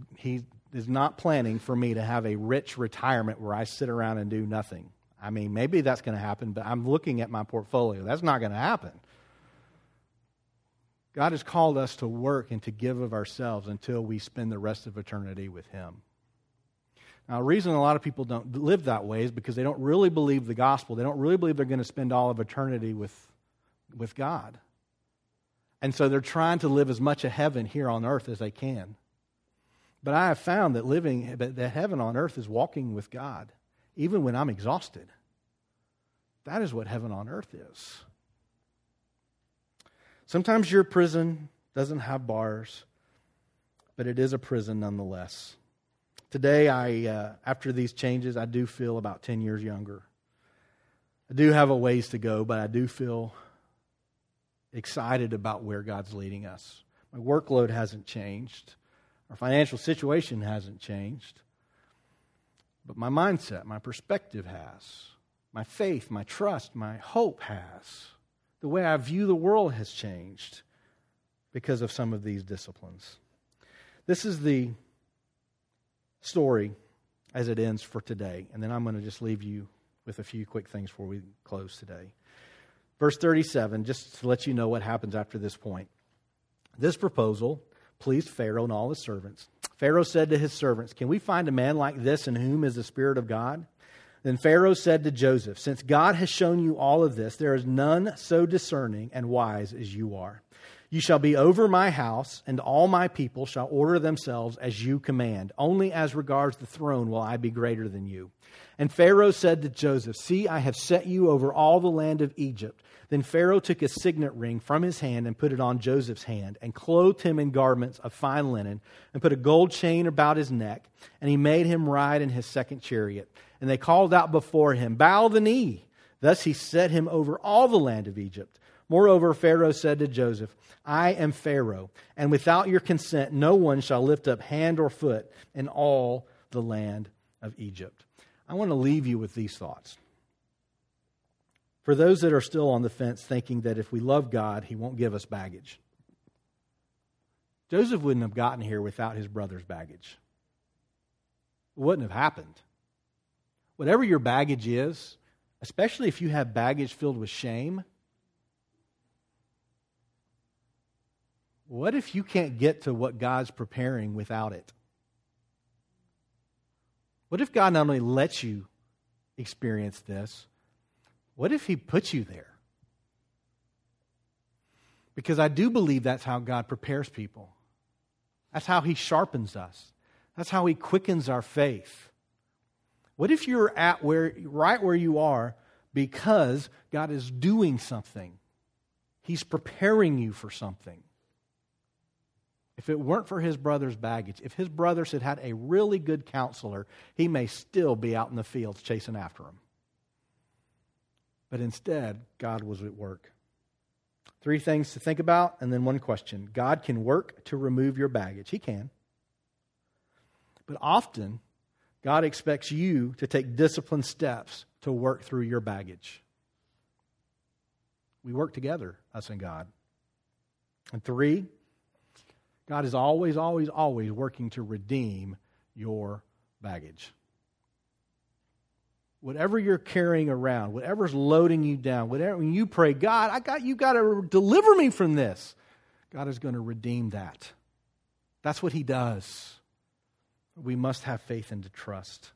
not planning for me to have a rich retirement where I sit around and do nothing. I mean, maybe that's going to happen, but I'm looking at my portfolio. That's not going to happen. God has called us to work and to give of ourselves until we spend the rest of eternity with Him. Now, the reason a lot of people don't live that way is because they don't really believe the gospel. They don't really believe they're going to spend all of eternity with God. And so they're trying to live as much of heaven here on earth as they can. But I have found that that heaven on earth is walking with God, even when I'm exhausted. That is what heaven on earth is. Sometimes your prison doesn't have bars, but it is a prison nonetheless. Today, after these changes, I do feel about 10 years younger. I do have a ways to go, but I do feel excited about where God's leading us. My workload hasn't changed. Our financial situation hasn't changed, but my mindset, my perspective has. My faith, my trust, my hope has. The way I view the world has changed. because of some of these disciplines. This is the story as it ends for today. And then I'm going to just leave you with a few quick things before we close today. Verse 37, just to let you know what happens after this point. This proposal pleased Pharaoh and all his servants. Pharaoh said to his servants, "Can we find a man like this in whom is the Spirit of God?" Then Pharaoh said to Joseph, "Since God has shown you all of this, there is none so discerning and wise as you are. You shall be over my house, and all my people shall order themselves as you command. Only as regards the throne will I be greater than you." And Pharaoh said to Joseph, "See, I have set you over all the land of Egypt." Then Pharaoh took a signet ring from his hand and put it on Joseph's hand, and clothed him in garments of fine linen, and put a gold chain about his neck, and he made him ride in his second chariot. And they called out before him, "Bow the knee." Thus he set him over all the land of Egypt. Moreover, Pharaoh said to Joseph, "I am Pharaoh, and without your consent no one shall lift up hand or foot in all the land of Egypt." I want to leave you with these thoughts. For those that are still on the fence thinking that if we love God, He won't give us baggage. Joseph wouldn't have gotten here without his brother's baggage. It wouldn't have happened. Whatever your baggage is, especially if you have baggage filled with shame, what if you can't get to what God's preparing without it? What if God not only lets you experience this, what if He puts you there? Because I do believe that's how God prepares people. That's how He sharpens us. That's how He quickens our faith. What if you're at right where you are because God is doing something? He's preparing you for something. If it weren't for his brother's baggage, if his brothers had had a really good counselor, he may still be out in the fields chasing after him. But instead, God was at work. Three things to think about, and then one question. God can work to remove your baggage. He can. But often, God expects you to take disciplined steps to work through your baggage. We work together, us and God. And three, God is always, always, always working to redeem your baggage. Whatever you're carrying around, whatever's loading you down, whatever, when you pray, "God, you got to deliver me from this," God is going to redeem that. That's what He does. We must have faith and to trust.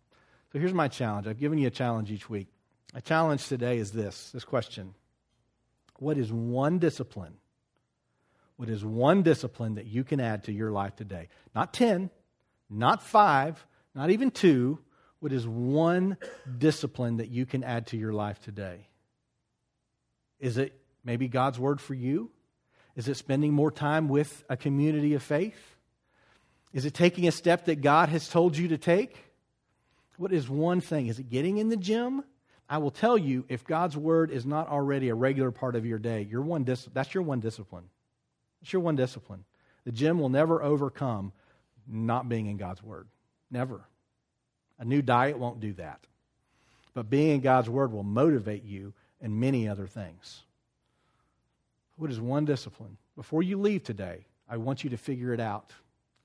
So here's my challenge. I've given you a challenge each week. My challenge today is this question. What is one discipline that you can add to your life today? Not 10, not 5, not even 2. What is one discipline that you can add to your life today? Is it maybe God's word for you? Is it spending more time with a community of faith? Is it taking a step that God has told you to take? What is one thing? Is it getting in the gym? I will tell you, if God's word is not already a regular part of your day, that's your one discipline. It's your one discipline. The gym will never overcome not being in God's Word. Never. A new diet won't do that. But being in God's Word will motivate you in many other things. What is one discipline? Before you leave today, I want you to figure it out.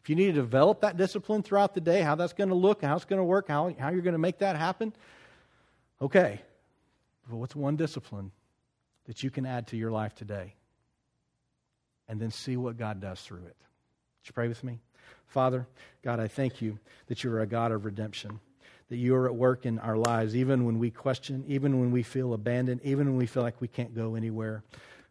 If you need to develop that discipline throughout the day, how that's going to look, how it's going to work, how you're going to make that happen, okay. But what's one discipline that you can add to your life today? And then see what God does through it. Would you pray with me? Father, God, I thank you that you are a God of redemption, that you are at work in our lives, even when we question, even when we feel abandoned, even when we feel like we can't go anywhere,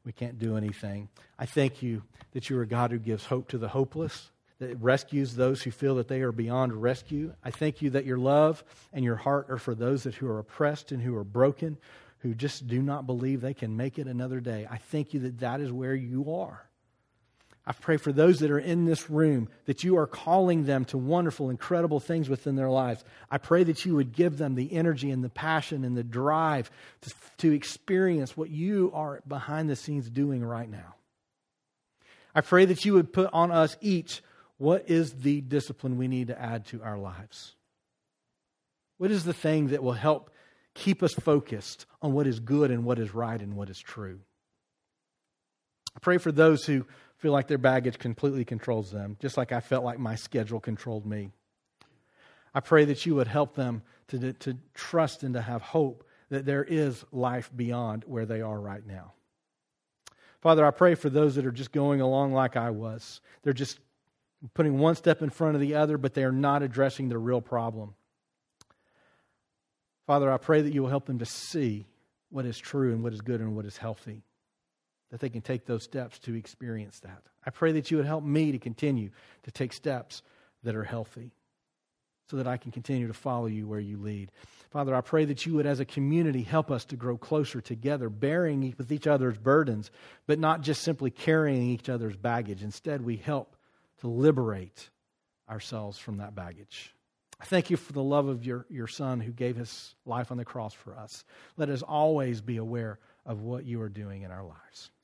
we can't do anything. I thank you that you are a God who gives hope to the hopeless, that rescues those who feel that they are beyond rescue. I thank you that your love and your heart are for those who are oppressed and who are broken, who just do not believe they can make it another day. I thank you that that is where you are. I pray for those that are in this room, that you are calling them to wonderful, incredible things within their lives. I pray that you would give them the energy and the passion and the drive to experience what you are behind the scenes doing right now. I pray that you would put on us each what is the discipline we need to add to our lives. What is the thing that will help keep us focused on what is good and what is right and what is true? I pray for those who feel like their baggage completely controls them, just like I felt like my schedule controlled me. I pray that you would help them to trust and to have hope that there is life beyond where they are right now. Father, I pray for those that are just going along like I was. They're just putting one step in front of the other, but they are not addressing the real problem. Father, I pray that you will help them to see what is true and what is good and what is healthy, that they can take those steps to experience that. I pray that you would help me to continue to take steps that are healthy, so that I can continue to follow you where you lead. Father, I pray that you would, as a community, help us to grow closer together, bearing with each other's burdens, but not just simply carrying each other's baggage. Instead, we help to liberate ourselves from that baggage. I thank you for the love of your Son who gave his life on the cross for us. Let us always be aware of what you are doing in our lives.